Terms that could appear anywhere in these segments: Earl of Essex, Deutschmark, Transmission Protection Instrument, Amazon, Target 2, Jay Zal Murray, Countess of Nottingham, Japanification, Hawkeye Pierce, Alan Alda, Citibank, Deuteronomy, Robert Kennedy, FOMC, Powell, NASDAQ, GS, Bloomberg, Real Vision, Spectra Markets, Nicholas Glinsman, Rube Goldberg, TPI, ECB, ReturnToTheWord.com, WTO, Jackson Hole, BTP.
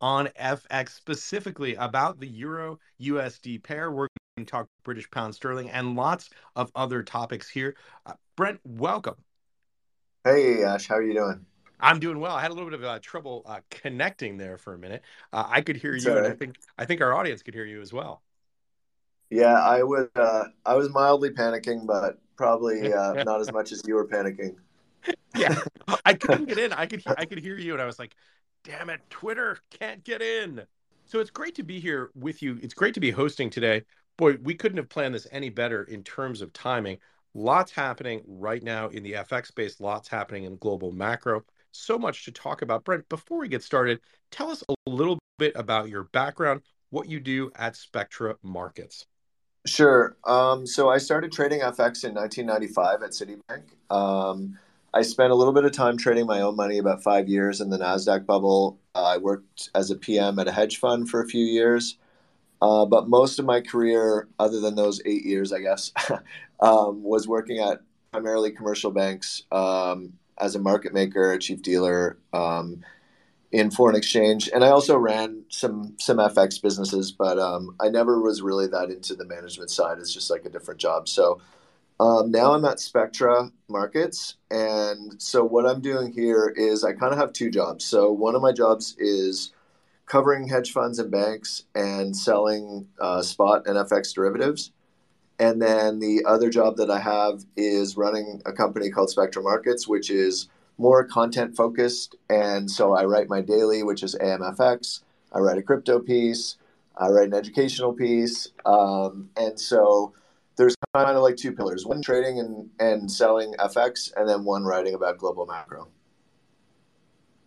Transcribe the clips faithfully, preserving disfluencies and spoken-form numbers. on F X, specifically about the Euro U S D pair. We're going to talk British pound sterling and lots of other topics here. Uh, Brent, welcome. Hey, Ash, how are you doing? I'm doing well. I had a little bit of uh, trouble uh, connecting there for a minute. Uh, I could hear you, Sorry. and I think I think our audience could hear you as well. Yeah, I was uh, I was mildly panicking, but probably uh, not as much as you were panicking. Yeah, I couldn't get in. I could I could hear you, and I was like, "Damn it, Twitter can't get in." So it's great to be here with you. It's great to be hosting today. Boy, we couldn't have planned this any better in terms of timing. Lots happening right now in the F X space, lots happening in global macro. So much to talk about. Brent, before we get started, tell us a little bit about your background, what you do at Spectra Markets. Sure. Um, so I started trading F X in nineteen ninety-five at Citibank. Um, I spent a little bit of time trading my own money, about five years in the NASDAQ bubble. Uh, I worked as a P M at a hedge fund for a few years. Uh, but most of my career, other than those eight years, I guess, um, was working at primarily commercial banks um, as a market maker, a chief dealer um, in foreign exchange. And I also ran some some F X businesses, but um, I never was really that into the management side. It's just like a different job. So um, now I'm at Spectra Markets. And so what I'm doing here is I kind of have two jobs. So one of my jobs is covering hedge funds and banks and selling uh, spot and F X derivatives. And then the other job that I have is running a company called Spectra Markets, which is more content focused. And so I write my daily, which is A M F X. I write a crypto piece. I write an educational piece. Um, and so there's kind of like two pillars, one trading and, and selling F X, and then one writing about global macro.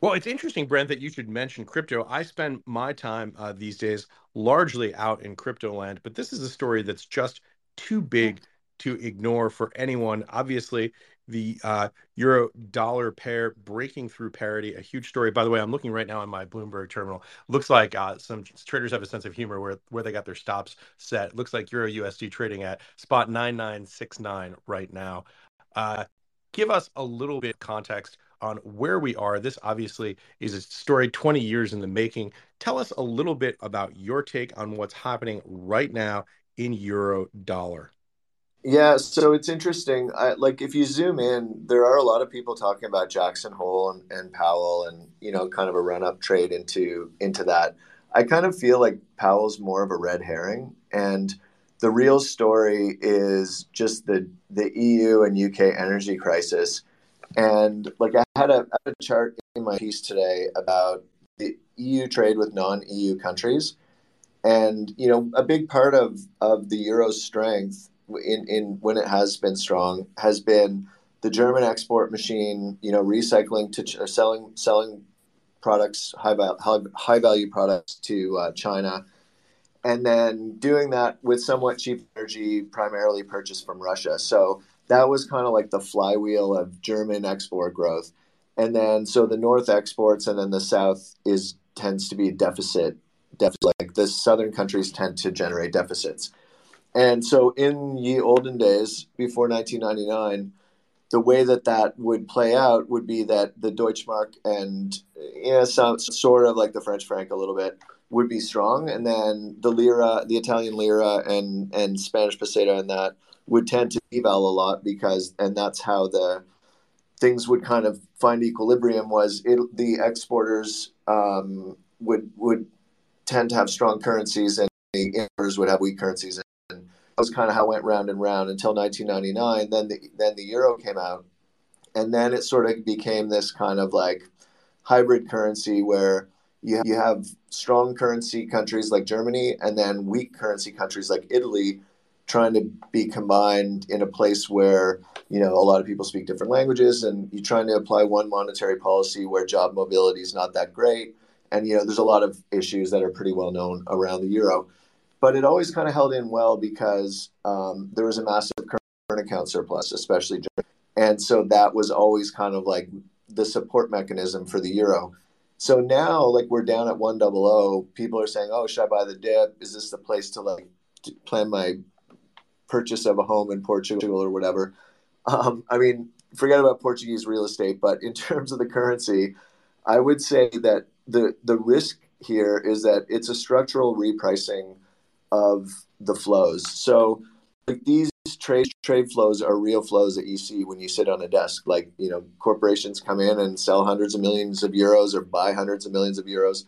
Well, it's interesting, Brent, that you should mention crypto. I spend my time uh, these days largely out in crypto land, but this is a story that's just too big to ignore for anyone. Obviously, the uh, euro-dollar pair breaking through parity, a huge story. By the way, I'm looking right now in my Bloomberg terminal. Looks like uh, some traders have a sense of humor where, where they got their stops set. Looks like euro U S D trading at spot nine nine six nine right now. Uh, give us a little bit of context on where we are. This obviously is a story twenty years in the making. Tell us a little bit about your take on what's happening right now in euro dollar. Yeah, so it's interesting. I, like if you zoom in, there are a lot of people talking about Jackson Hole and, and Powell and, you know, kind of a run-up trade into, into that. I kind of feel like Powell's more of a red herring. And the real story is just the, the E U and U K energy crisis. And like I had a, I had a chart in my piece today about the E U trade with non E U countries. And, you know, a big part of, of the euro's strength in, in when it has been strong has been the German export machine, you know, recycling to or selling selling products, high, high, high value products to uh, China. And then doing that with somewhat cheap energy, primarily purchased from Russia. So that was kind of like the flywheel of German export growth. And then so the North exports and then the South is tends to be deficit, deficit. Like the Southern countries tend to generate deficits. And so in ye olden days, before nineteen ninety-nine, the way that that would play out would be that the Deutschmark and, you know, some, sort of like the French franc a little bit would be strong. And then the lira, the Italian lira and, and Spanish peseta and that would tend to devalue a lot because, and that's how the things would kind of find equilibrium was it, the exporters um, would would tend to have strong currencies and the importers would have weak currencies. And that was kind of how it went round and round until nineteen ninety-nine. Then the, then the euro came out and then it sort of became this kind of like hybrid currency where you, you have strong currency countries like Germany and then weak currency countries like Italy trying to be combined in a place where, you know, a lot of people speak different languages and you're trying to apply one monetary policy where job mobility is not that great. And, you know, there's a lot of issues that are pretty well known around the euro. But it always kind of held in well because um, there was a massive current account surplus, especially. And so that was always kind of like the support mechanism for the euro. So now, like, we're down at one hundred, people are saying, oh, should I buy the dip? Is this the place to, like, to plan my purchase of a home in Portugal or whatever? Um, I mean, forget about Portuguese real estate, but in terms of the currency, I would say that the the risk here is that it's a structural repricing of the flows. So, like, these trade trade flows are real flows that you see when you sit on a desk. Like, you know, corporations come in and sell hundreds of millions of euros or buy hundreds of millions of euros.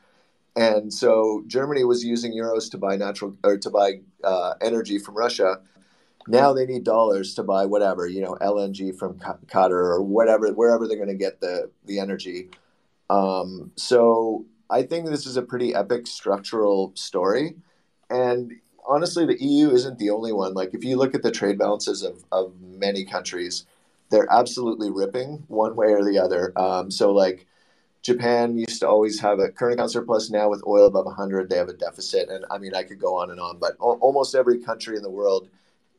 And so Germany was using euros to buy natural or to buy uh, energy from Russia. Now they need dollars to buy whatever, you know, L N G from Qatar or whatever, wherever they're going to get the the energy. Um, so I think this is a pretty epic structural story. And honestly, the E U isn't the only one. Like, if you look at the trade balances of, of many countries, they're absolutely ripping one way or the other. Um, so, like, Japan used to always have a current account surplus. Now with oil above one hundred, they have a deficit. And I mean, I could go on and on, but o- almost every country in the world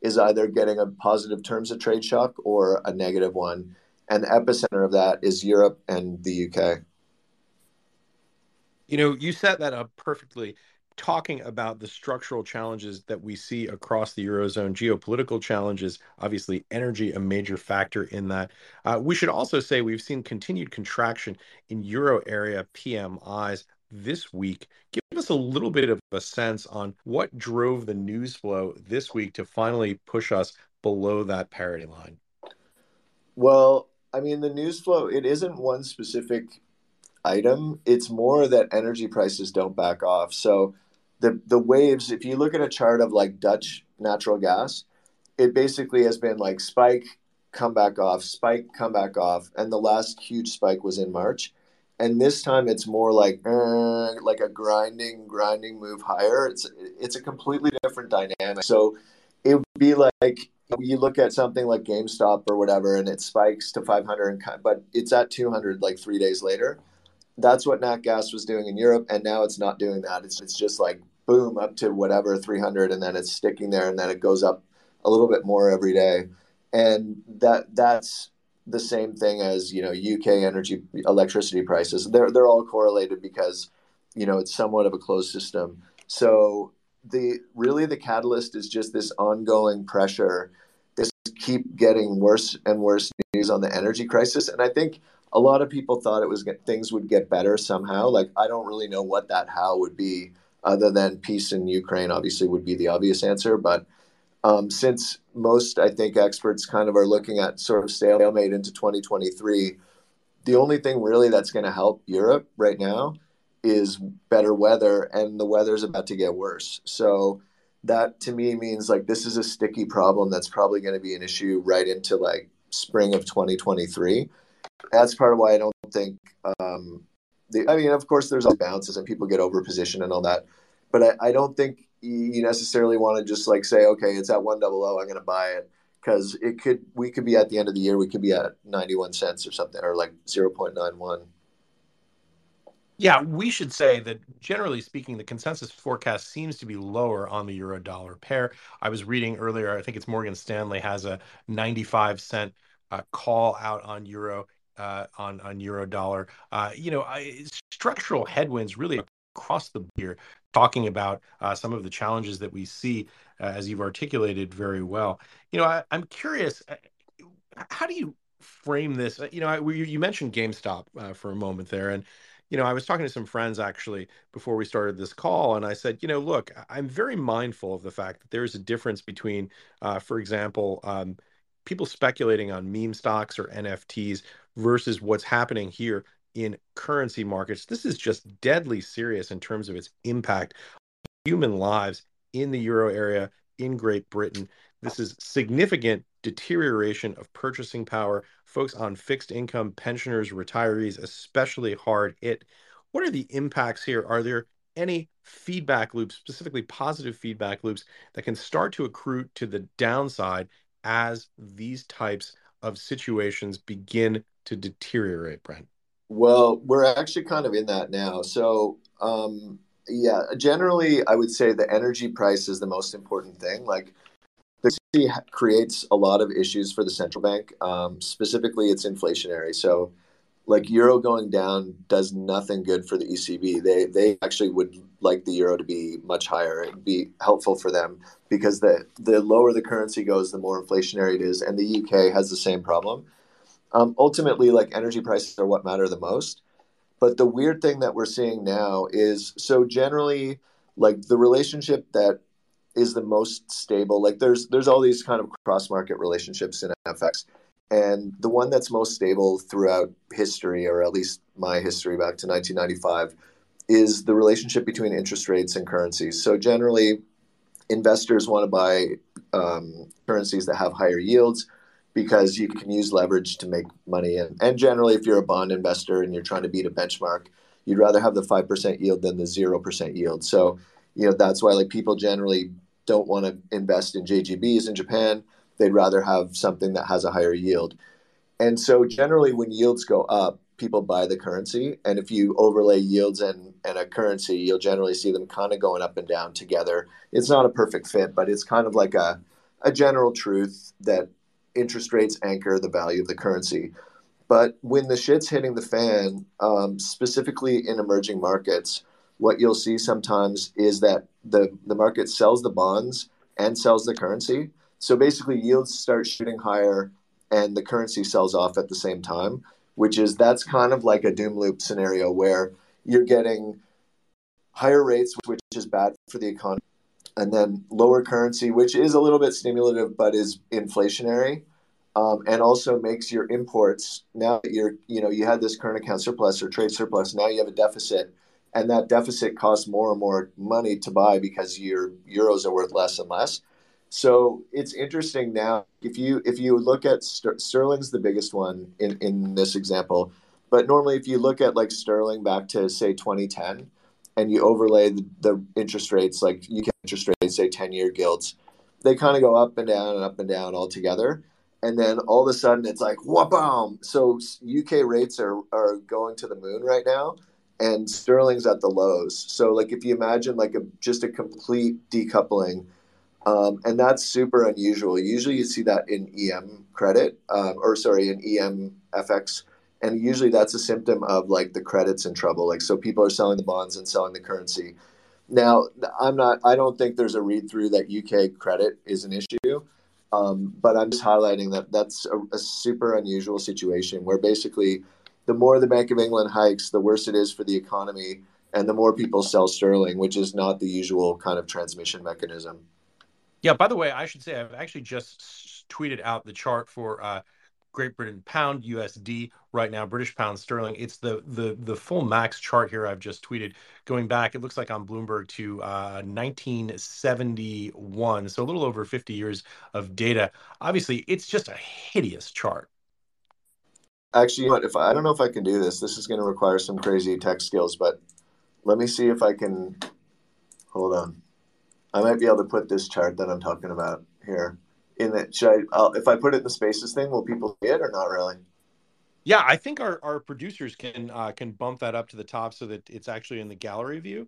is either getting a positive terms of trade shock or a negative one. And the epicenter of that is Europe and the U K. You know, you set that up perfectly, talking about the structural challenges that we see across the Eurozone, geopolitical challenges, obviously energy, a major factor in that. Uh, we should also say we've seen continued contraction in Euro area P M Is this week. Give us a little bit of a sense on what drove the news flow this week to finally push us below that parity line. Well, I mean, the news flow, it isn't one specific item. It's more that energy prices don't back off. So the the waves, if you look at a chart of like Dutch natural gas, it basically has been like spike, come back off, spike, come back off. And the last huge spike was in March. And this time it's more like uh, like a grinding, grinding move higher. It's it's a completely different dynamic. So it would be like, you look at something like GameStop or whatever, and it spikes to five hundred, and, but it's at two hundred like three days later. That's what nat gas was doing in Europe, and now it's not doing that. It's it's just like boom up to whatever three hundred, and then it's sticking there, and then it goes up a little bit more every day. And that that's the same thing as, you know, U K energy electricity prices. They're they're all correlated because, you know, it's somewhat of a closed system. So the really the catalyst is just this ongoing pressure. This keep getting worse and worse news on the energy crisis, and I think a lot of people thought it was things would get better somehow. Like, I don't really know what that how would be, other than peace in Ukraine obviously would be the obvious answer. But um, since most, I think, experts kind of are looking at sort of stalemate into twenty twenty-three, the only thing really that's going to help Europe right now is better weather, and the weather's about to get worse. So that to me means like this is a sticky problem that's probably going to be an issue right into like spring of twenty twenty-three. That's part of why I don't think um, the, I mean, of course, there's all bounces and people get overpositioned and all that. But I, I don't think you necessarily want to just like say, OK, it's at one double O, I'm going to buy it, because it could we could be at the end of the year. We could be at ninety-one cents or something, or like zero point nine one. Yeah, we should say that generally speaking, the consensus forecast seems to be lower on the euro dollar pair. I was reading earlier, I think it's Morgan Stanley has a ninety-five cent uh, call out on euro. Uh, on on euro dollar, uh, you know, I, structural headwinds really across the board here, talking about uh, some of the challenges that we see, uh, as you've articulated very well. You know, I, I'm curious, uh, how do you frame this? You know, I, we, you mentioned GameStop uh, for a moment there, and you know, I was talking to some friends actually before we started this call, and I said, you know, look, I'm very mindful of the fact that there is a difference between, uh, for example, um, people speculating on meme stocks or N F Ts. Versus what's happening here in currency markets. This is just deadly serious in terms of its impact on human lives in the euro area, in Great Britain. This is significant deterioration of purchasing power. Folks on fixed income, pensioners, retirees, especially hard hit. What are the impacts here? Are there any feedback loops, specifically positive feedback loops, that can start to accrue to the downside as these types of situations begin to deteriorate, Brent? Well, we're actually kind of in that now. So um, Yeah, generally, I would say the energy price is the most important thing. Like, the currency creates a lot of issues for the central bank. Um, specifically, it's inflationary. So, like, euro going down does nothing good for the E C B. They they actually would like the euro to be much higher. It'd be helpful for them because the the lower the currency goes, the more inflationary it is. And the U K has the same problem. Um, ultimately, like, energy prices are what matter the most. But the weird thing that we're seeing now is, so generally, like, the relationship that is the most stable, like, there's there's all these kind of cross-market relationships in F X. And the one that's most stable throughout history, or at least my history back to nineteen ninety-five, is the relationship between interest rates and currencies. So generally, investors want to buy um, currencies that have higher yields, because you can use leverage to make money. And, and generally, if you're a bond investor and you're trying to beat a benchmark, you'd rather have the five percent yield than the zero percent yield. So, you know, that's why, like, people generally don't want to invest in J G Bs in Japan. They'd rather have something that has a higher yield. And so generally, when yields go up, people buy the currency. And if you overlay yields and, and a currency, you'll generally see them kind of going up and down together. It's not a perfect fit, but it's kind of like a, a general truth that interest rates anchor the value of the currency. But when the shit's hitting the fan, um, specifically in emerging markets, what you'll see sometimes is that the, the market sells the bonds and sells the currency. So basically, yields start shooting higher and the currency sells off at the same time, which is, that's kind of like a doom loop scenario where you're getting higher rates, which is bad for the economy, and then lower currency, which is a little bit stimulative, but is inflationary, um, and also makes your imports, now that you're, you know, you had this current account surplus or trade surplus, now you have a deficit, and that deficit costs more and more money to buy because your euros are worth less and less. So it's interesting now, if you if you look at, ster- sterling's the biggest one in, in this example, but normally if you look at, like, sterling back to, say, twenty ten, and you overlay the, the interest rates, like you can interest rates, say ten-year gilts, they kind of go up and down and up and down all together. And then all of a sudden it's like, wha-boom! So U K rates are, are going to the moon right now, and sterling's at the lows. So, like, if you imagine, like, a, just a complete decoupling, um, and that's super unusual. Usually you see that in E M credit, um, or sorry, in E M F X. And usually that's a symptom of, like, the credit's in trouble. Like, so people are selling the bonds and selling the currency. Now, I'm not, I don't think there's a read through that U K credit is an issue, um, but I'm just highlighting that that's a, a super unusual situation where basically the more the Bank of England hikes, the worse it is for the economy and the more people sell sterling, which is not the usual kind of transmission mechanism. Yeah, by the way, I should say I've actually just tweeted out the chart for uh, Great Britain pound, U S D right now, British pound sterling. It's the the the full max chart here I've just tweeted. Going back, it looks like on Bloomberg to uh, nineteen seventy-one, so a little over fifty years of data. Obviously, it's just a hideous chart. Actually, you know what, if I, I don't know if I can do this. This is going to require some crazy tech skills, but let me see if I can. Hold on. I might be able to put this chart that I'm talking about here. In that, should I, I'll, if I put it in the spaces thing, will people see it or not really? Yeah, I think our, our producers can uh, can bump that up to the top so that it's actually in the gallery view.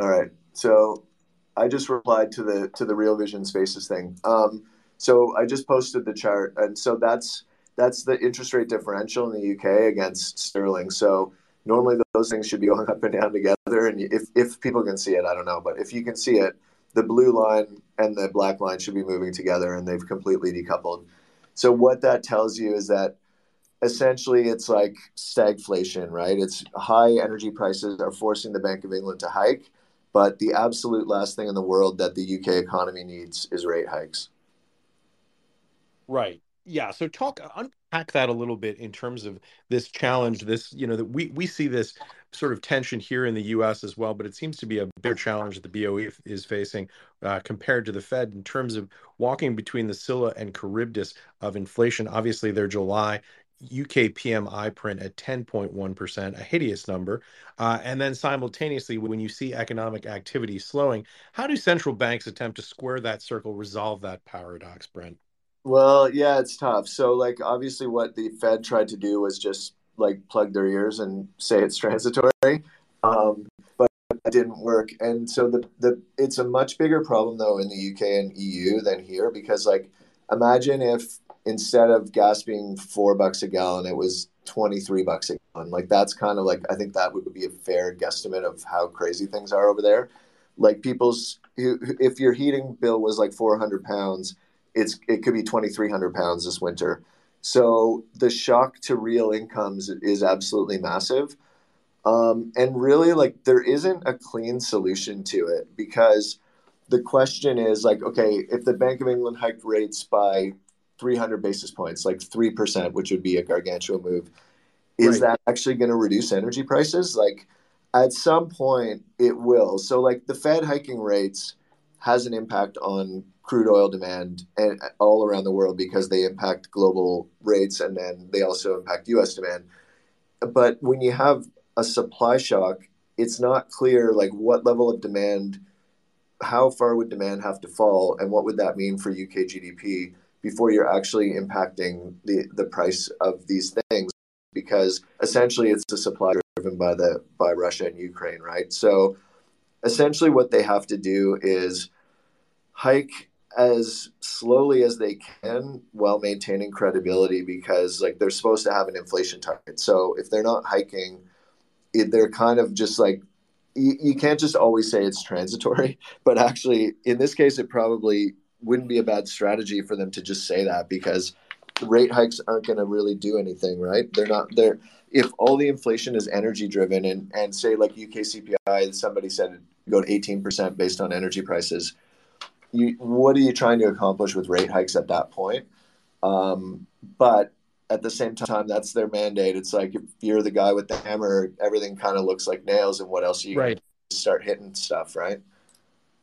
All right. So I just replied to the to the Real Vision Spaces thing. Um, so I just posted the chart, and so that's that's the interest rate differential in the U K against sterling. So normally those things should be going up and down together, and if if people can see it, I don't know, but if you can see it, the blue line and the black line should be moving together, and they've completely decoupled. So what that tells you is that essentially it's like stagflation, right? It's high energy prices are forcing the Bank of England to hike, but the absolute last thing in the world that the U K economy needs is rate hikes. Right. Yeah. So talk, unpack that a little bit in terms of this challenge, this, you know, that we, we see this sort of tension here in the U S as well, but it seems to be a bigger challenge that the B O E is facing uh, compared to the Fed in terms of walking between the Scylla and Charybdis of inflation. Obviously, their July U K P M I print at ten point one percent, a hideous number. Uh, and then simultaneously, when you see economic activity slowing, how do central banks attempt to square that circle, resolve that paradox, Brent? Well, yeah, it's tough. So, like, obviously what the Fed tried to do was just, like, plug their ears and say it's transitory. Um, but that didn't work. And so the the it's a much bigger problem though in the U K and E U than here, because like imagine if instead of gas being four bucks a gallon, it was twenty-three bucks a gallon. Like that's kind of like, I think that would be a fair guesstimate of how crazy things are over there. Like people's, if your heating bill was like four hundred pounds, it's it could be twenty-three hundred pounds this winter. So the shock to real incomes is absolutely massive. Um, and really like there isn't a clean solution to it, because the question is like, okay, if the Bank of England hiked rates by three hundred basis points, like three percent, which would be a gargantuan move, is right. that actually going to reduce energy prices? Like at some point it will. So like the Fed hiking rates has an impact on crude oil demand and all around the world, because they impact global rates and then they also impact U S demand. But when you have a supply shock, it's not clear like what level of demand, how far would demand have to fall, and what would that mean for U K G D P before you're actually impacting the, the price of these things, because essentially it's the supply driven by the by Russia and Ukraine, right? So essentially what they have to do is hike as slowly as they can while maintaining credibility, because like they're supposed to have an inflation target. So if they're not hiking, they're kind of just like, you, you can't just always say it's transitory, but actually in this case, it probably wouldn't be a bad strategy for them to just say that, because rate hikes aren't going to really do anything, right? They're not there. If all the inflation is energy driven and, and say like U K C P I, somebody said it'd go to eighteen percent based on energy prices. You, what are you trying to accomplish with rate hikes at that point? Um, but at the same time, that's their mandate. It's like if you're the guy with the hammer, everything kind of looks like nails, and what else are you right. start hitting stuff, right?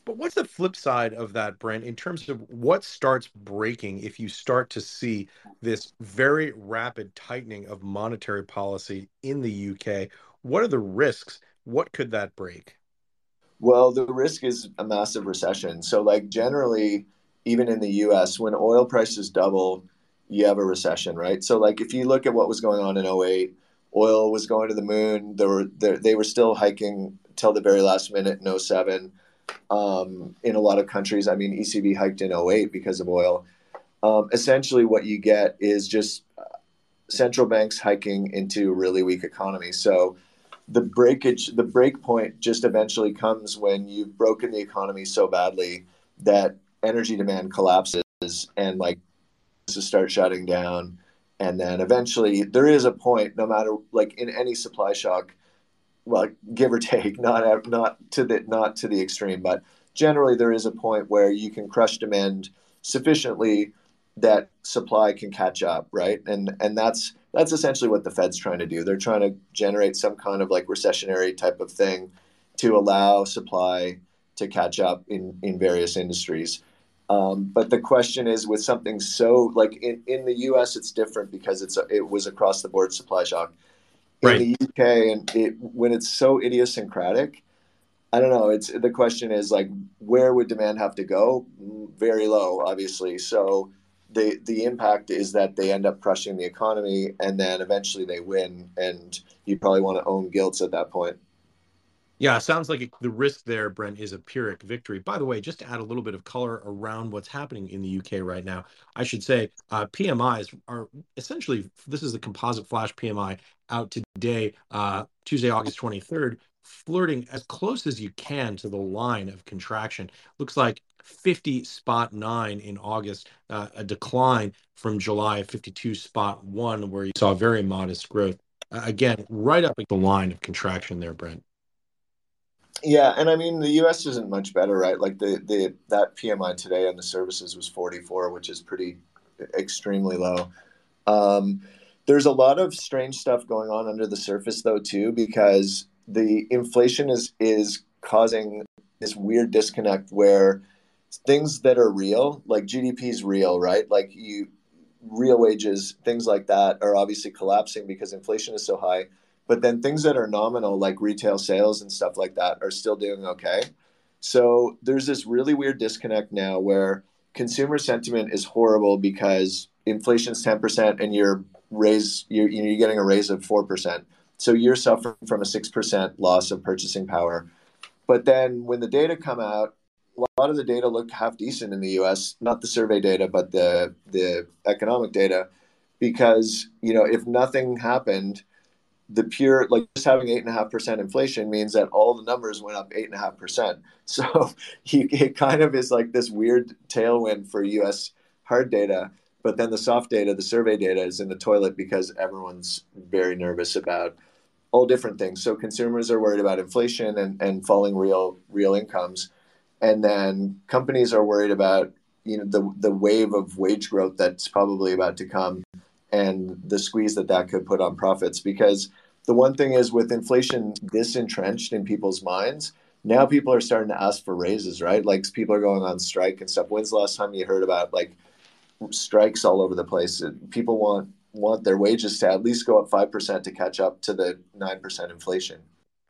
But what's the flip side of that, Brent, in terms of what starts breaking if you start to see this very rapid tightening of monetary policy in the U K? What are the risks? What could that break? Well, the risk is a massive recession. So like generally, even in the U S, when oil prices double, you have a recession, right? So like if you look at what was going on in oh eight, oil was going to the moon. There were there, they were still hiking till the very last minute in oh seven. Um, in a lot of countries, I mean, E C B hiked in oh eight because of oil. Um, essentially, what you get is just central banks hiking into really weak economies. So the breakage, the break point just eventually comes when you've broken the economy so badly that energy demand collapses and like businesses start shutting down. And then eventually there is a point, no matter like in any supply shock, well, give or take, not not to the not to the extreme, but generally there is a point where you can crush demand sufficiently that supply can catch up, right? And and that's that's essentially what the Fed's trying to do. They're trying to generate some kind of like recessionary type of thing to allow supply to catch up in, in various industries. Um, but the question is, with something so like in, in the U S, it's different because it's a, it was across the board supply shock. In right. the U K, and it, when it's so idiosyncratic, I don't know. It's the question is like, where would demand have to go? Very low, obviously. So the the impact is that they end up crushing the economy, and then eventually they win, and you probably want to own gilts at that point. Yeah, sounds like it, the risk there, Brent, is a Pyrrhic victory. By the way, just to add a little bit of color around what's happening in the U K right now, I should say uh, P M Is are essentially, this is the composite flash P M I out today, uh, Tuesday, August twenty-third, flirting as close as you can to the line of contraction. Looks like fifty spot nine in August, uh, a decline from July, fifty-two spot one, where you saw very modest growth. Uh, again, right up at the line of contraction there, Brent. Yeah, and I mean the U S isn't much better, right? Like the, the that P M I today on the services was forty-four, which is pretty extremely low. Um, there's a lot of strange stuff going on under the surface though too, because the inflation is is causing this weird disconnect where things that are real, like G D P is real, right? Like you real wages, things like that are obviously collapsing because inflation is so high. But then things that are nominal, like retail sales and stuff like that, are still doing okay. So there's this really weird disconnect now where consumer sentiment is horrible because inflation's ten percent and you're raise you're, you're getting a raise of four percent. So you're suffering from a six percent loss of purchasing power. But then when the data come out, a lot of the data looked half decent in the U S, not the survey data, but the the economic data, because, you know, if nothing happened, the pure, like just having eight and a half percent inflation means that all the numbers went up eight and a half percent. So you, it kind of is like this weird tailwind for U S hard data, but then the soft data, the survey data, is in the toilet because everyone's very nervous about all different things. So consumers are worried about inflation and, and falling real real incomes. And then companies are worried about, you know, the the wave of wage growth that's probably about to come and the squeeze that that could put on profits. Because the one thing is, with inflation this entrenched in people's minds, now people are starting to ask for raises, right? Like, people are going on strike and stuff. When's the last time you heard about, like, strikes all over the place? People want want their wages to at least go up five percent to catch up to the nine percent inflation.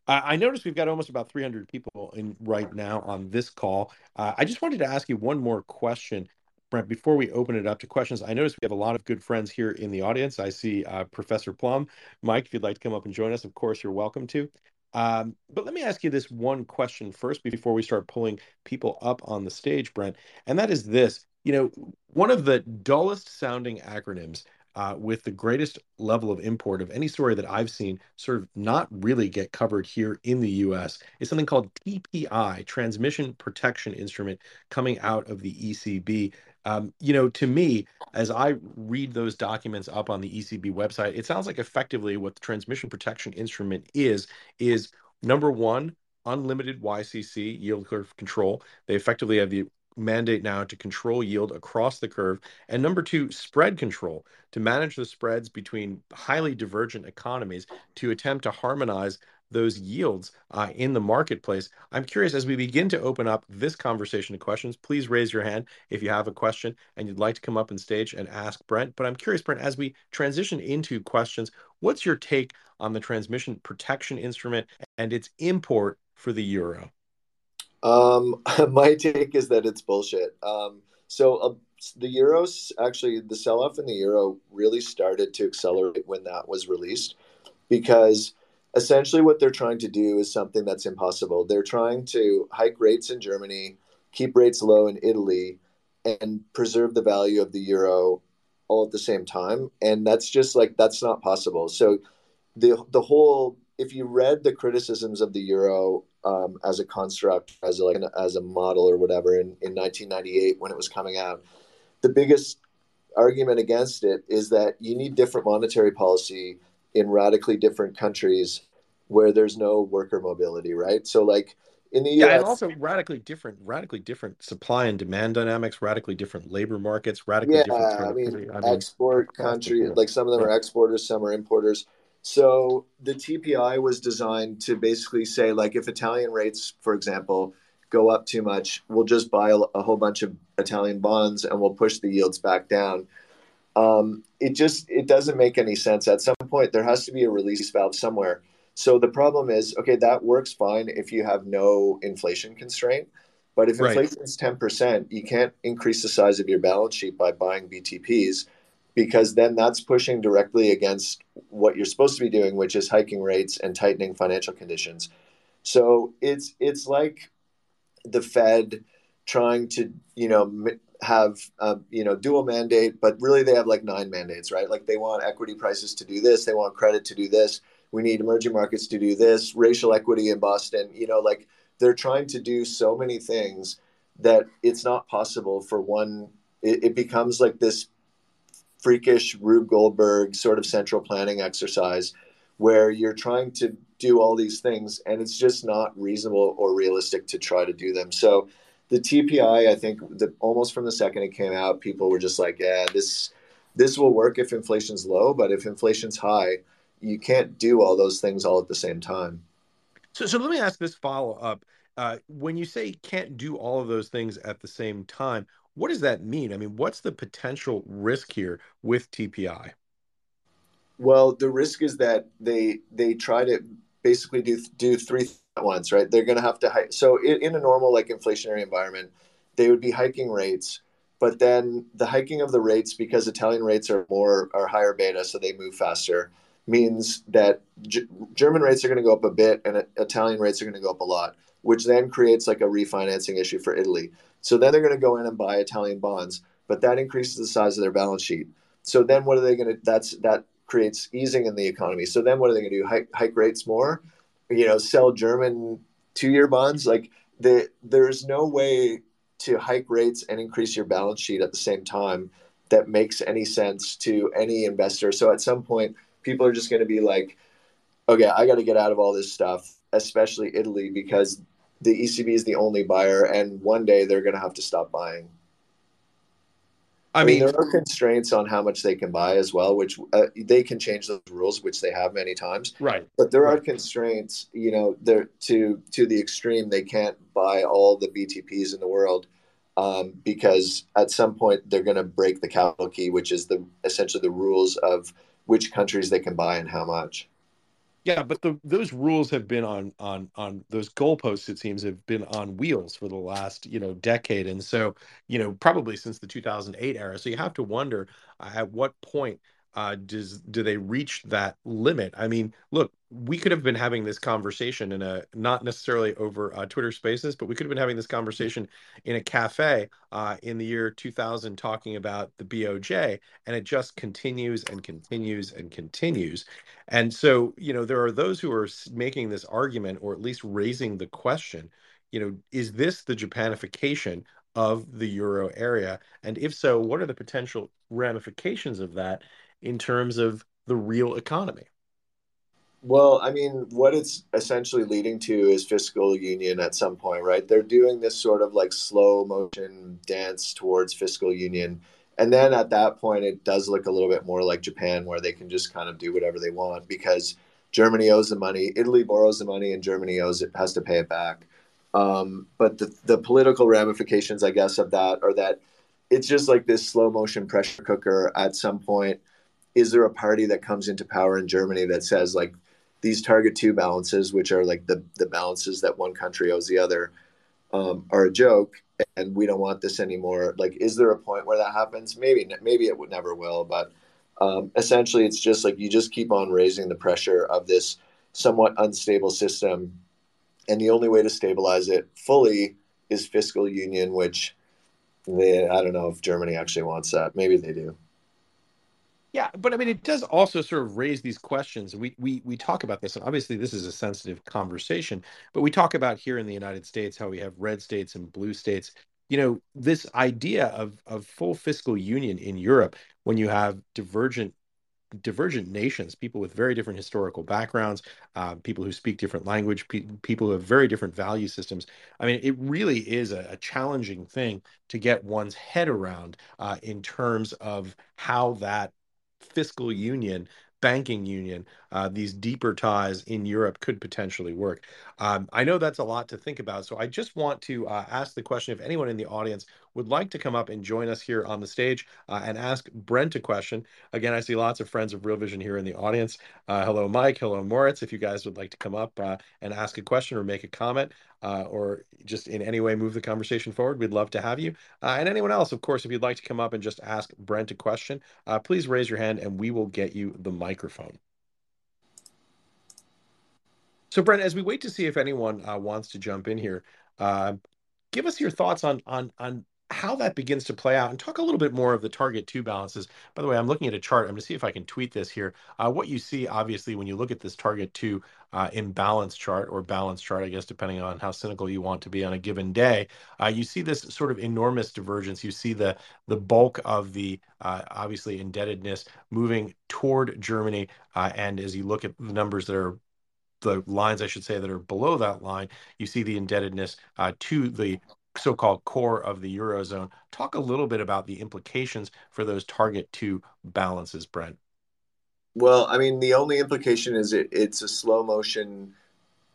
I noticed we've got almost about three hundred people in right now on this call. Uh, I just wanted to ask you one more question, Brent, before we open it up to questions. I noticed we have a lot of good friends here in the audience. I see uh, Professor Plum. Mike, if you'd like to come up and join us, of course, you're welcome to. Um, but let me ask you this one question first before we start pulling people up on the stage, Brent, and that is this. You know, one of the dullest sounding acronyms Uh, with the greatest level of import of any story that I've seen sort of not really get covered here in the U S is something called T P I, Transmission Protection Instrument, coming out of the E C B. Um, you know, to me, as I read those documents up on the E C B website, it sounds like effectively what the Transmission Protection Instrument is, is number one, unlimited Y C C, yield curve control. They effectively have the mandate now to control yield across the curve. And number two, spread control, to manage the spreads between highly divergent economies to attempt to harmonize those yields uh, in the marketplace. I'm curious, as we begin to open up this conversation to questions, please raise your hand if you have a question and you'd like to come up on stage and ask Brent. But I'm curious, Brent, as we transition into questions, what's your take on the transmission protection instrument and its import for the euro? Um, my take is that it's bullshit. Um, so uh, the euros, actually the sell-off in the euro really started to accelerate when that was released, because essentially what they're trying to do is something that's impossible. They're trying to hike rates in Germany, keep rates low in Italy, and preserve the value of the euro all at the same time. And that's just like, that's not possible. So the, the whole, if you read the criticisms of the euro Um, as a construct, as a, like as a model or whatever, in, in nineteen ninety-eight when it was coming out, the biggest argument against it is that you need different monetary policy in radically different countries where there's no worker mobility, right? So like in the U S, yeah, and also radically different, radically different supply and demand dynamics, radically different labor markets, radically yeah, different. I mean, I mean, export country, like some of them yeah. are exporters, some are importers. So the T P I was designed to basically say, like, if Italian rates, for example, go up too much, we'll just buy a, a whole bunch of Italian bonds and we'll push the yields back down. Um, it just, it doesn't make any sense. At some point, there has to be a release valve somewhere. So the problem is, okay, that works fine if you have no inflation constraint. But if inflation is ten percent, you can't increase the size of your balance sheet by buying B T Ps, because then that's pushing directly against what you're supposed to be doing, which is hiking rates and tightening financial conditions. So it's it's like the Fed trying to, you know, have a, you know, dual mandate, but really they have like nine mandates, right? Like, they want equity prices to do this, they want credit to do this, we need emerging markets to do this, racial equity in Boston, you know, like they're trying to do so many things that it's not possible for one. It, it becomes like this freakish Rube Goldberg sort of central planning exercise where you're trying to do all these things and it's just not reasonable or realistic to try to do them. So the T P I, I think the, almost from the second it came out, people were just like, yeah, this this will work if inflation's low, but if inflation's high, you can't do all those things all at the same time. So, so let me ask this follow up. Uh, when you say can't do all of those things at the same time, what does that mean? I mean, what's the potential risk here with T P I? Well, the risk is that they they try to basically do do three things at once, right? They're going to have to hike. So in, in a normal, like, inflationary environment, they would be hiking rates, but then the hiking of the rates, because Italian rates are more are higher beta, so they move faster, means that G- German rates are going to go up a bit and Italian rates are going to go up a lot. which then creates like a refinancing issue for Italy. So then they're going to go in and buy Italian bonds, but that increases the size of their balance sheet. So then what are they going to, that's, that creates easing in the economy. So then what are they going to do? Hike, hike rates more, you know, sell German two-year bonds. Like the, there's no way to hike rates and increase your balance sheet at the same time that makes any sense to any investor. So at some point, people are just going to be like, okay, I got to get out of all this stuff, especially Italy, because the E C B is the only buyer, and one day they're going to have to stop buying. I, I mean, mean, there are constraints on how much they can buy as well, which uh, they can change those rules, which they have many times. Right. But there right. are constraints, you know, there to to the extreme. They can't buy all the B T Ps in the world um, because at some point they're going to break the capital key, which is the essentially the rules of which countries they can buy and how much. Yeah, but the, those rules have been on, on, on those goalposts, it seems, have been on wheels for the last, you know, decade. And so, you know, probably since the two thousand eight era. So you have to wonder uh, at what point uh, does do they reach that limit? I mean, look, we could have been having this conversation in a, not necessarily over uh, Twitter Spaces, but we could have been having this conversation in a cafe uh, in the year two thousand talking about the B O J, and it just continues and continues and continues. And so, you know, there are those who are making this argument, or at least raising the question, you know, is this the Japanification of the euro area? And if so, what are the potential ramifications of that in terms of the real economy? Well, I mean, what it's essentially leading to is fiscal union at some point, right? They're doing this sort of like slow motion dance towards fiscal union. And then at that point, it does look a little bit more like Japan, where they can just kind of do whatever they want because Germany owes the money, Italy borrows the money, and Germany owes it, has to pay it back. Um, but the, the political ramifications, I guess, of that are that it's just like this slow motion pressure cooker. At some point, is there a party that comes into power in Germany that says like, these Target two balances, which are like the, the balances that one country owes the other, um, are a joke, and we don't want this anymore. Like, is there a point where that happens? Maybe, maybe it would never will, but um, essentially it's just like you just keep on raising the pressure of this somewhat unstable system, and the only way to stabilize it fully is fiscal union, which they, I don't know if Germany actually wants that. Maybe they do. Yeah, but I mean, it does also sort of raise these questions. We we we talk about this, and obviously this is a sensitive conversation, but we talk about here in the United States how we have red states and blue states. You know, this idea of of full fiscal union in Europe, when you have divergent divergent nations, people with very different historical backgrounds, uh, people who speak different language, pe- people who have very different value systems. I mean, it really is a, a challenging thing to get one's head around uh, in terms of how that fiscal union, banking union, uh, these deeper ties in Europe could potentially work. Um, I know that's a lot to think about. So I just want to uh, ask the question, if anyone in the audience would like to come up and join us here on the stage uh, and ask Brent a question. Again, I see lots of friends of Real Vision here in the audience. Uh, hello, Mike. Hello, Moritz. If you guys would like to come up uh, and ask a question or make a comment uh, or just in any way move the conversation forward, we'd love to have you. Uh, and anyone else, of course, if you'd like to come up and just ask Brent a question, uh, please raise your hand and we will get you the microphone. So, Brent, as we wait to see if anyone uh, wants to jump in here, uh, give us your thoughts on on on how that begins to play out, and talk a little bit more of the Target two balances. By the way, I'm looking at a chart. I'm going to see if I can tweet this here. Uh, what you see, obviously, when you look at this Target two uh, imbalance chart, or balance chart, I guess, depending on how cynical you want to be on a given day, uh, you see this sort of enormous divergence. You see the, the bulk of the, uh, obviously, indebtedness moving toward Germany. Uh, and as you look at the numbers that are the lines, I should say, that are below that line, you see the indebtedness uh, to the so-called core of the Eurozone. Talk a little bit about the implications for those Target two balances, Brent. Well, I mean, the only implication is it, it's a slow motion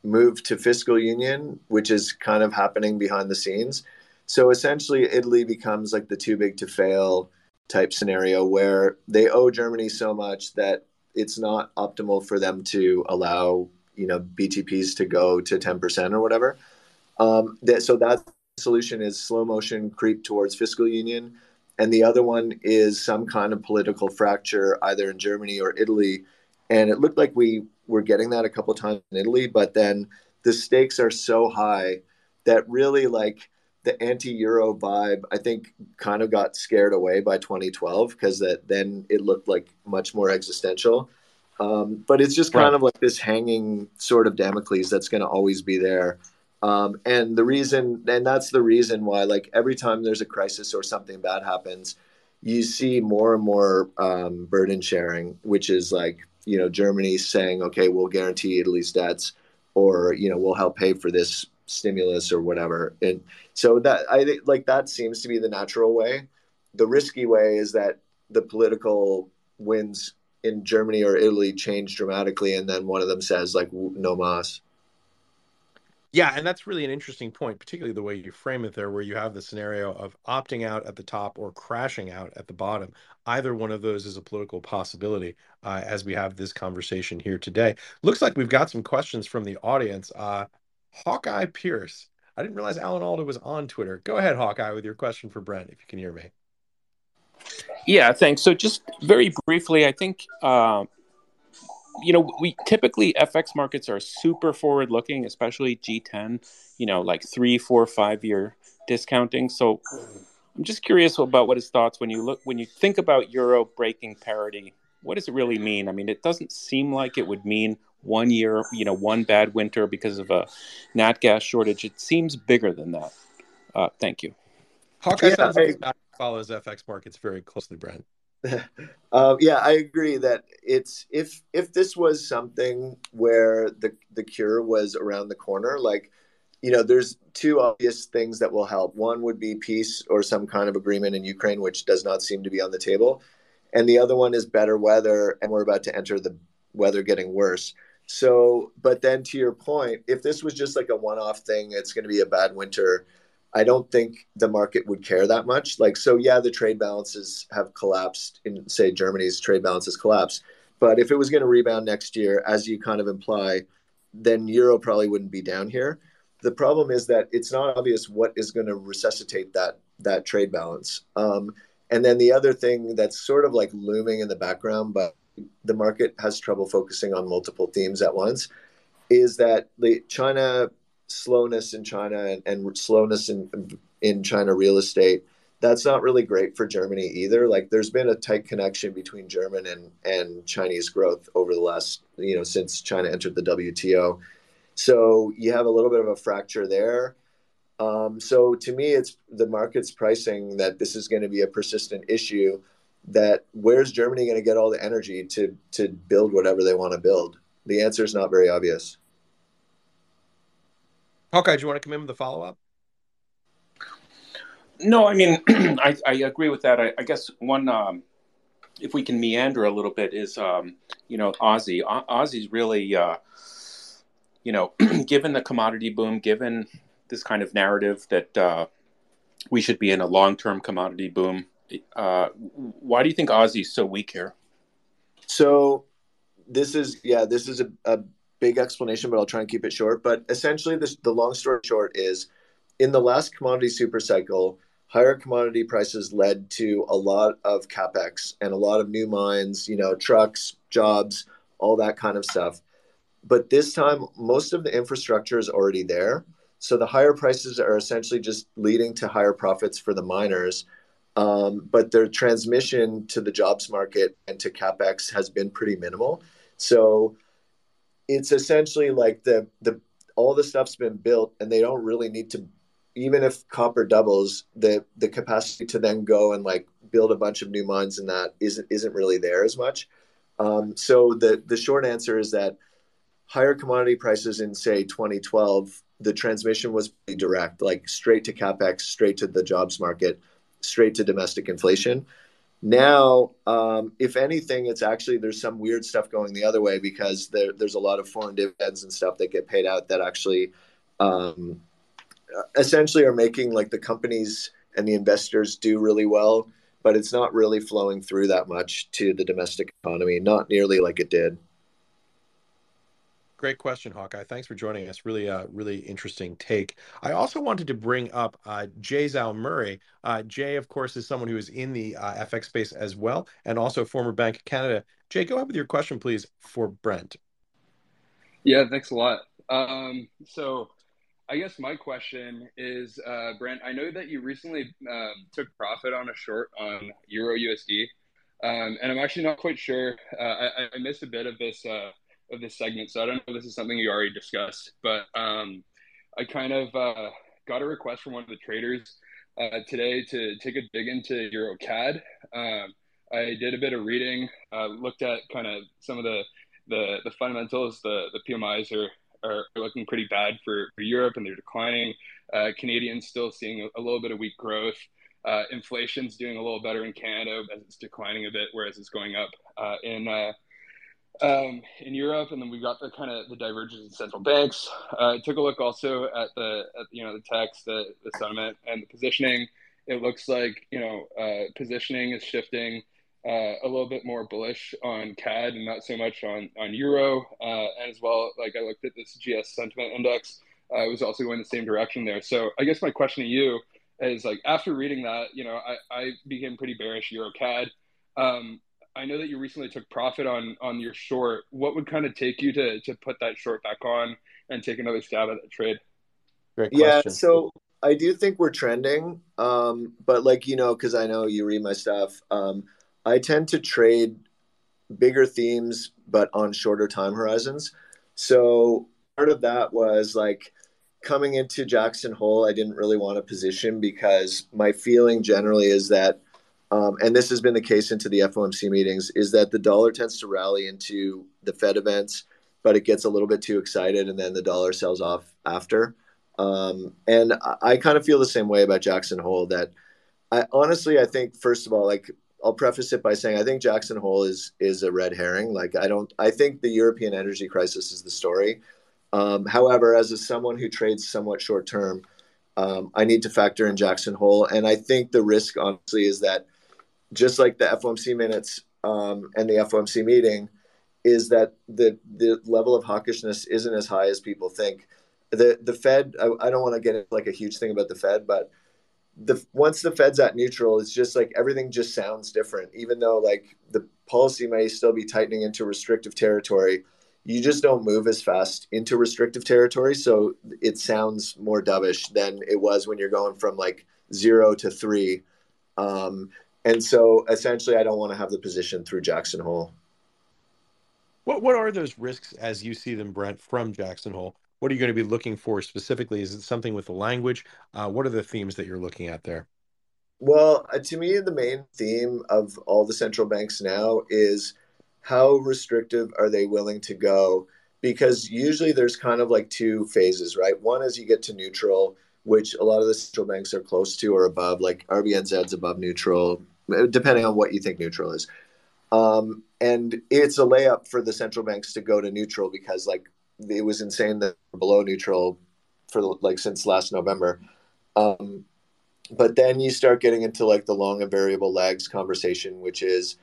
move to fiscal union, which is kind of happening behind the scenes. So essentially, Italy becomes like the too big to fail type scenario where they owe Germany so much that it's not optimal for them to allow, you know, B T Ps to go to ten percent or whatever. Um, that, so that's solution is slow motion creep towards fiscal union, and the other one is some kind of political fracture either in Germany or Italy, and it looked like we were getting that a couple of times in Italy, but then the stakes are so high that really, like, the anti-Euro vibe, I think, kind of got scared away by twenty twelve because that then it looked like much more existential. Um, but it's just kind right. of like this hanging sort of Damocles that's going to always be there. Um, and the reason, and that's the reason why, like, every time there's a crisis or something bad happens, you see more and more um, burden sharing, which is like, you know, Germany saying, okay, we'll guarantee Italy's debts, or, you know, we'll help pay for this stimulus or whatever. And so that, I think, like, that seems to be the natural way. The risky way is that the political winds in Germany or Italy change dramatically, and then one of them says, like, no mas. Yeah, and that's really an interesting point, particularly the way you frame it there, where you have the scenario of opting out at the top or crashing out at the bottom. Either one of those is a political possibility uh, as we have this conversation here today. Looks like we've got some questions from the audience. Uh, Hawkeye Pierce. I didn't realize Alan Alda was on Twitter. Go ahead, Hawkeye, with your question for Brent, if you can hear me. Yeah, thanks. So just very briefly, I think, uh, you know, we typically F X markets are super forward looking, especially G ten, you know, like three, four, five year discounting. So I'm just curious about what his thoughts when you look, when you think about Euro breaking parity, what does it really mean? I mean, it doesn't seem like it would mean one year, you know, one bad winter because of a nat gas shortage. It seems bigger than that. Uh, thank you. Hawkeye yeah, like I, follows F X markets very closely, Brent. um, yeah, I agree that it's if if this was something where the the cure was around the corner, like, you know, there's two obvious things that will help. One would be peace or some kind of agreement in Ukraine, which does not seem to be on the table. And the other one is better weather, and we're about to enter the weather getting worse. So, but then to your point, if this was just like a one-off thing, it's going to be a bad winter, I don't think the market would care that much. Like, so yeah, the trade balances have collapsed in, say, Germany's trade balances collapsed. But if it was going to rebound next year, as you kind of imply, then Euro probably wouldn't be down here. The problem is that it's not obvious what is going to resuscitate that, that trade balance. Um, and then the other thing that's sort of like looming in the background, but the market has trouble focusing on multiple themes at once, is that the China slowness in China and, and slowness in in China real estate, that's not really great for Germany either. Like, there's been a tight connection between German and, and Chinese growth over the last, you know, since China entered the W T O. So you have a little bit of a fracture there. Um, so to me, it's the market's pricing that this is going to be a persistent issue, that where's Germany going to get all the energy to to build whatever they want to build? The answer is not very obvious. Hawkeye, do you want to come in with a follow-up? No, I mean, I, I agree with that. I, I guess one, um, if we can meander a little bit, is, um, you know, Aussie. O- Aussie's really, uh, you know, given the commodity boom, given this kind of narrative that uh, we should be in a long-term commodity boom, uh, why do you think Aussie's so weak here? So this is, yeah, this is a... a big explanation, but I'll try and keep it short. But essentially, this, the long story short is, in the last commodity super cycle, higher commodity prices led to a lot of capex and a lot of new mines, you know, trucks, jobs, all that kind of stuff. But this time, most of the infrastructure is already there. So the higher prices are essentially just leading to higher profits for the miners. Um, but their transmission to the jobs market and to capex has been pretty minimal. So it's essentially like the the all the stuff's been built, and they don't really need to, even if copper doubles, the the capacity to then go and like build a bunch of new mines and that isn't isn't really there as much. Um, so the the short answer is that higher commodity prices in, say, twenty twelve, the transmission was pretty direct, like straight to capex, straight to the jobs market, straight to domestic inflation. Now, um, if anything, it's actually, there's some weird stuff going the other way, because there, there's a lot of foreign dividends and stuff that get paid out that actually um, essentially are making like the companies and the investors do really well, but it's not really flowing through that much to the domestic economy, not nearly like it did. Great question, Hawkeye. Thanks for joining us. Really, uh, really interesting take. I also wanted to bring up uh, Jay Zal Murray. Uh, Jay, of course, is someone who is in the uh, F X space as well, and also former Bank of Canada. Jay, go ahead with your question, please, for Brent. Yeah, thanks a lot. Um, so I guess my question is, uh, Brent, I know that you recently um, took profit on a short on Euro U S D. Um, and I'm actually not quite sure. Uh, I, I missed a bit of this uh, of this segment, so I don't know if this is something you already discussed. But um, I kind of uh, got a request from one of the traders uh, today to take a dig into EuroCAD. Um, I did a bit of reading, uh, looked at kind of some of the the, the fundamentals. The the P M Is are are looking pretty bad for, for Europe, and they're declining. Uh, Canadians still seeing a little bit of weak growth. Uh, inflation's doing a little better in Canada as it's declining a bit, whereas it's going up uh, in uh, um, in Europe. And then we've got the kind of the divergence in central banks. Uh, I took a look also at the at, you know the text, the, the sentiment, and the positioning. It looks like you know uh, positioning is shifting uh, a little bit more bullish on C A D and not so much on on Euro. Uh, as well, like I looked at this G S sentiment index, uh, it was also going the same direction there. So I guess my question to you is, like, after reading that, you know, I, I became pretty bearish EuroCAD. Um, I know that you recently took profit on on your short. What would kind of take you to to put that short back on and take another stab at that trade? Great question. Yeah, so I do think we're trending, um, but like, you know, because I know you read my stuff, um, I tend to trade bigger themes but on shorter time horizons. So part of that was like, coming into Jackson Hole, I didn't really want to position because my feeling generally is that, um, and this has been the case into the F O M C meetings, is that the dollar tends to rally into the Fed events, but it gets a little bit too excited and then the dollar sells off after. Um, and I, I kind of feel the same way about Jackson Hole, that I honestly, I think, first of all, like, I'll preface it by saying I think Jackson Hole is is a red herring. Like, I don't, I think the European energy crisis is the story. Um, however, as a, someone who trades somewhat short term, um, I need to factor in Jackson Hole. And I think the risk, honestly, is that just like the F O M C minutes um, and the F O M C meeting, is that the, the level of hawkishness isn't as high as people think. The the Fed, I, I don't want to get into like a huge thing about the Fed, but the once the Fed's at neutral, it's just like everything just sounds different, even though like the policy may still be tightening into restrictive territory. You just don't move as fast into restrictive territory. So it sounds more dovish than it was when you're going from like zero to three. Um, and so essentially I don't want to have the position through Jackson Hole. What what are those risks as you see them, Brent, from Jackson Hole? What are you going to be looking for specifically? Is it something with the language? Uh, what are the themes that you're looking at there? Well, uh, to me, the main theme of all the central banks now is how restrictive are they willing to go? Because usually there's kind of like two phases, right? One is you get to neutral, which a lot of the central banks are close to or above, like R B N Z's above neutral, depending on what you think neutral is. Um, and it's a layup for the central banks to go to neutral because like it was insane that we're below neutral for like since last November. Um, but then you start getting into like the long and variable lags conversation, which is,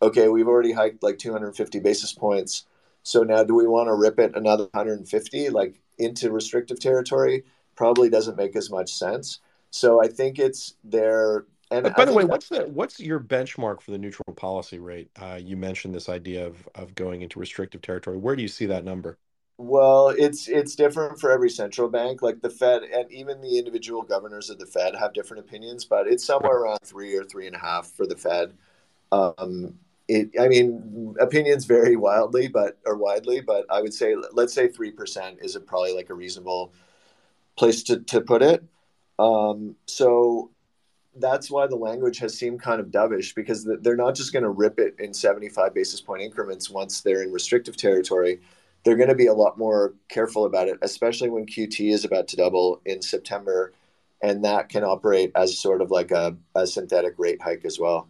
okay, we've already hiked like two hundred fifty basis points. So now do we want to rip it another one hundred fifty like into restrictive territory? Probably doesn't make as much sense. So I think it's there. And but by the way, what's the what's your benchmark for the neutral policy rate? Uh, you mentioned this idea of of going into restrictive territory. Where do you see that number? Well, it's it's different for every central bank. Like the Fed and even the individual governors of the Fed have different opinions, but it's somewhere around three or three and a half for the Fed. Um, It, I mean, opinions vary wildly, but or widely, but I would say, let's say three percent is a, probably like a reasonable place to, to put it. Um, so that's why the language has seemed kind of dovish because they're not just going to rip it in seventy-five basis point increments once they're in restrictive territory. They're going to be a lot more careful about it, especially when Q T is about to double in September, and that can operate as sort of like a, a synthetic rate hike as well.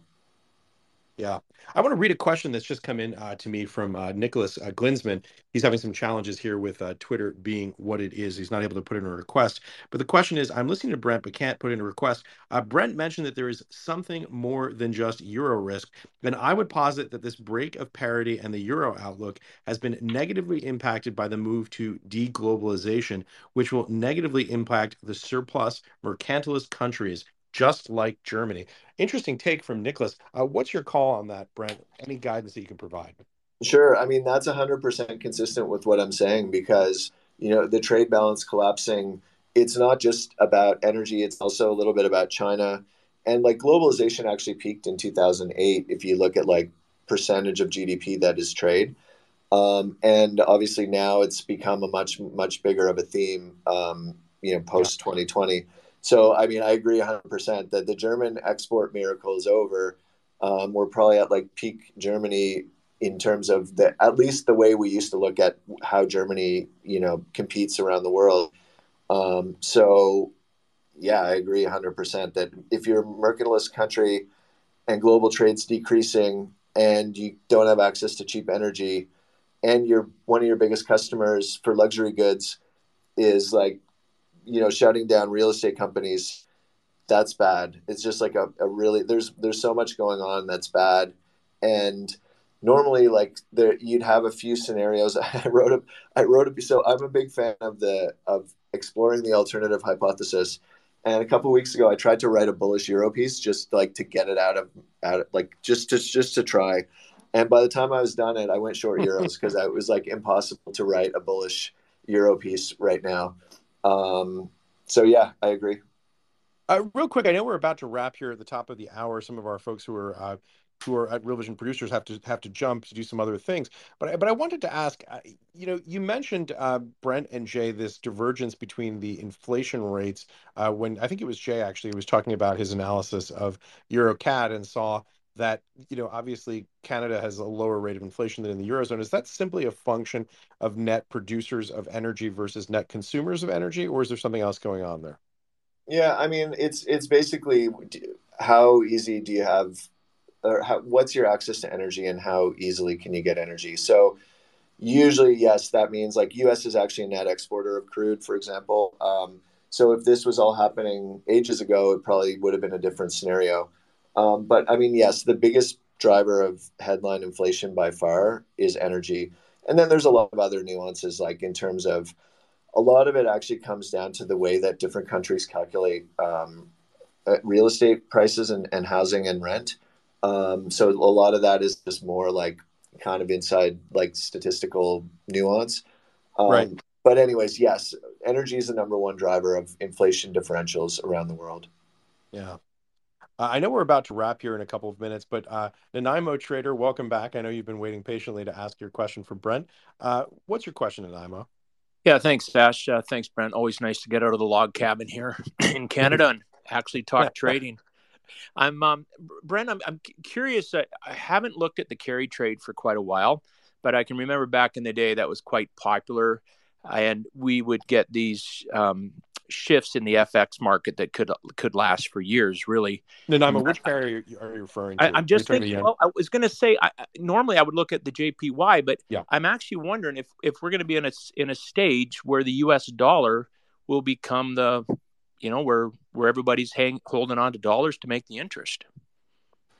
Yeah. I want to read a question that's just come in uh, to me from uh, Nicholas uh, Glinsman. He's having some challenges here with uh, Twitter being what it is. He's not able to put in a request. But the question is, I'm listening to Brent, but can't put in a request. Uh, Brent mentioned that there is something more than just Euro risk. And I would posit that this break of parity and the Euro outlook has been negatively impacted by the move to deglobalization, which will negatively impact the surplus mercantilist countries, just like Germany. Interesting take from Nicholas. Uh, what's your call on that, Brent? Any guidance that you can provide? Sure. I mean, that's one hundred percent consistent with what I'm saying because you know, the trade balance collapsing, it's not just about energy. It's also a little bit about China. And like globalization actually peaked in two thousand eight, if you look at like percentage of G D P that is trade. Um, and obviously now it's become a much, much bigger of a theme, um, you know, post twenty twenty. So, I mean, I agree one hundred percent that the German export miracle is over. Um, we're probably at like peak Germany in terms of the, at least the way we used to look at how Germany, you know, competes around the world. Um, so yeah, I agree one hundred percent that if you're a mercantilist country and global trade's decreasing and you don't have access to cheap energy and you're one of your biggest customers for luxury goods is like, you know, shutting down real estate companies, that's bad. It's just like a, a really, there's, there's so much going on that's bad. And normally, like there, you'd have a few scenarios. I wrote a, I wrote a, so I'm a big fan of the of exploring the alternative hypothesis. And a couple of weeks ago, I tried to write a bullish euro piece, just like to get it out of, out of, like just to just to try. And by the time I was done, it I went short euros because it was like impossible to write a bullish euro piece right now. Um, so yeah, I agree. Uh, real quick, I know we're about to wrap here at the top of the hour. Some of our folks who are uh, who are at Real Vision producers have to have to jump to do some other things. But I, but I wanted to ask, you know, you mentioned uh, Brent and Jay, this divergence between the inflation rates uh, when I think it was Jay actually was talking about his analysis of EuroCAD and saw that, you know, obviously Canada has a lower rate of inflation than in the Eurozone. Is that simply a function of net producers of energy versus net consumers of energy, or is there something else going on there? Yeah, I mean, it's it's basically how easy do you have, or how, what's your access to energy and how easily can you get energy? So usually, yes, that means like U S is actually a net exporter of crude, for example. Um, so if this was all happening ages ago, it probably would have been a different scenario. Um, but I mean, yes, the biggest driver of headline inflation by far is energy. And then there's a lot of other nuances, like in terms of a lot of it actually comes down to the way that different countries calculate um, real estate prices and, and housing and rent. Um, so a lot of that is just more like kind of inside like statistical nuance. Um, right. But anyways, yes, energy is the number one driver of inflation differentials around the world. Yeah. I know we're about to wrap here in a couple of minutes, but uh, Nanaimo Trader, welcome back. I know you've been waiting patiently to ask your question for Brent. Uh, what's your question, Nanaimo? Yeah, thanks, Ash. Uh, thanks, Brent. Always nice to get out of the log cabin here in Canada and actually talk trading. I'm um, Brent, I'm, I'm curious. I, I haven't looked at the carry trade for quite a while, but I can remember back in the day that was quite popular. And we would get these um, shifts in the F X market that could could last for years, really. Nanaimo, which carry are you referring to? I, I'm just thinking, well, I was going to say, I, normally I would look at the J P Y, but yeah. I'm actually wondering if, if we're going to be in a, in a stage where the U S dollar will become the, you know, where where everybody's hang, holding on to dollars to make the interest.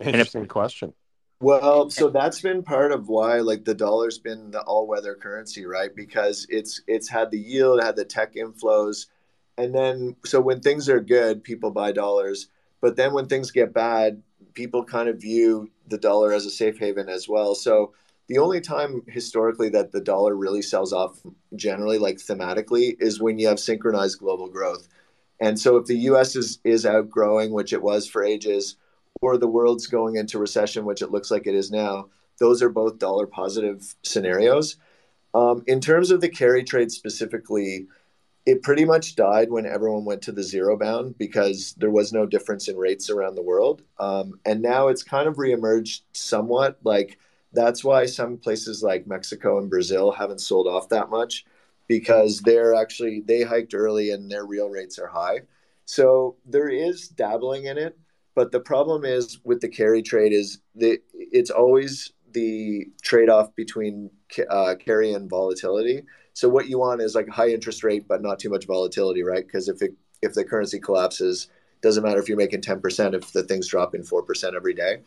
Interesting and if, question. Well, so that's been part of why, like, the dollar's been the all-weather currency, right? Because it's it's had the yield, had the tech inflows, and then so when things are good, people buy dollars. But then when things get bad, people kind of view the dollar as a safe haven as well. So the only time historically that the dollar really sells off, generally, like thematically, is when you have synchronized global growth. And so if the U S is is outgrowing, which it was for ages, or the world's going into recession, which it looks like it is now, those are both dollar positive scenarios. Um, in terms of the carry trade specifically, it pretty much died when everyone went to the zero bound because there was no difference in rates around the world. Um, and now it's kind of reemerged somewhat. Like that's why some places like Mexico and Brazil haven't sold off that much because they're actually, they hiked early and their real rates are high. So there is dabbling in it. But the problem is with the carry trade is the it's always the trade-off between uh, carry and volatility. So what you want is like a high interest rate, but not too much volatility, right? Because if it, if the currency collapses, doesn't matter if you're making ten percent if the thing's dropping four percent every day.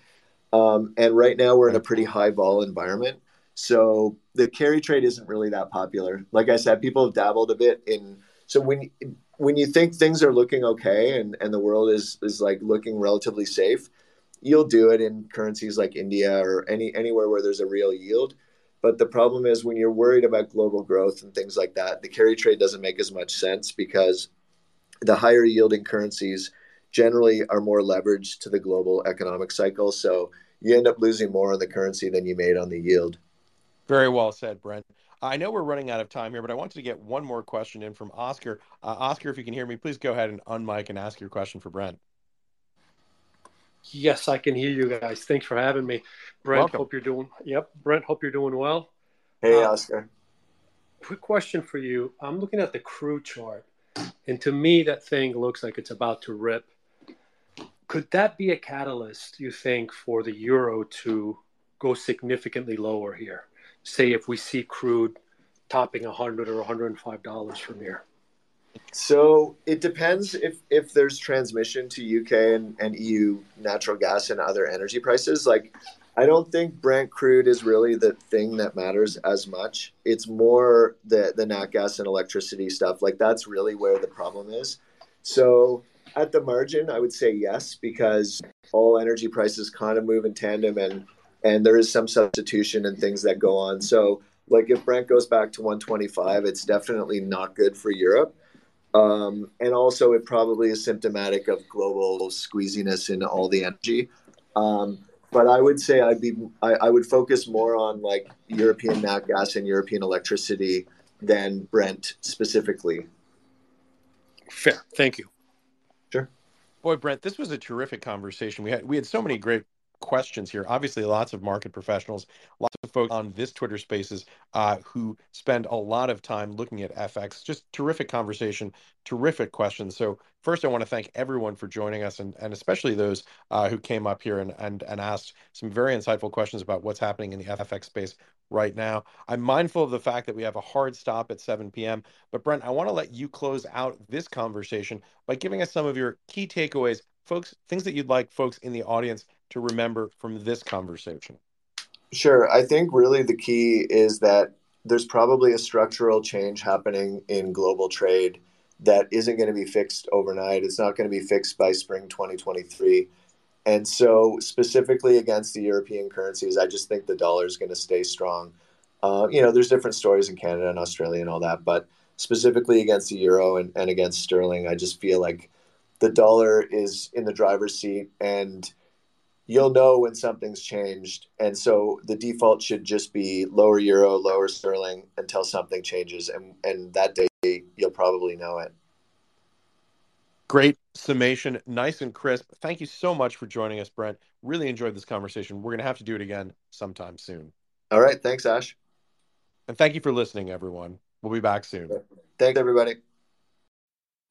Um, and right now we're in a pretty high vol environment. So the carry trade isn't really that popular. Like I said, people have dabbled a bit in – so when – when you think things are looking okay and, and the world is, is like looking relatively safe, you'll do it in currencies like India or any anywhere where there's a real yield. But the problem is when you're worried about global growth and things like that, the carry trade doesn't make as much sense because the higher yielding currencies generally are more leveraged to the global economic cycle. So you end up losing more on the currency than you made on the yield. Very well said, Brent. I know we're running out of time here, but I wanted to get one more question in from Oscar. Uh, Oscar, if you can hear me, please go ahead and unmic and ask your question for Brent. Yes, I can hear you guys. Thanks for having me. Brent, Welcome. hope you're doing Yep, Brent, hope you're doing well. Hey, um, Oscar. Quick question for you. I'm looking at the crude chart, and to me, that thing looks like it's about to rip. Could that be a catalyst, you think, for the euro to go significantly lower here? Say if we see crude topping one hundred dollars or one hundred five dollars from here? So it depends if, if there's transmission to U K and, and E U natural gas and other energy prices. Like, I don't think Brent crude is really the thing that matters as much. It's more the, the nat gas and electricity stuff. Like, that's really where the problem is. So at the margin, I would say yes, because all energy prices kind of move in tandem, and and there is some substitution and things that go on. So like if Brent goes back to one twenty-five, it's definitely not good for Europe. Um, and also it probably is symptomatic of global squeeziness in all the energy. Um, but I would say I'd be, I, I would focus more on like European nat gas and European electricity than Brent specifically. Fair. Thank you. Sure. Boy, Brent, this was a terrific conversation. We had, we had so many great questions here. Obviously, lots of market professionals, lots of folks on this Twitter Spaces uh, who spend a lot of time looking at F X. Just terrific conversation, terrific questions. So first, I want to thank everyone for joining us, and, and especially those uh, who came up here and, and, and asked some very insightful questions about what's happening in the F X space right now. I'm mindful of the fact that we have a hard stop at seven p.m., but Brent, I want to let you close out this conversation by giving us some of your key takeaways, folks, things that you'd like folks in the audience to remember from this conversation. Sure. I think really the key is that there's probably a structural change happening in global trade that isn't going to be fixed overnight. It's not going to be fixed by spring twenty twenty-three. And so specifically against the European currencies, I just think the dollar is going to stay strong. Uh, you know, there's different stories in Canada and Australia and all that, but specifically against the euro and, and against sterling, I just feel like the dollar is in the driver's seat, and you'll know when something's changed. And so the default should just be lower euro, lower sterling until something changes. And, and that day you'll probably know it. Great summation. Nice and crisp. Thank you so much for joining us, Brent. Really enjoyed this conversation. We're going to have to do it again sometime soon. All right. Thanks, Ash. And thank you for listening, everyone. We'll be back soon. Thanks, everybody.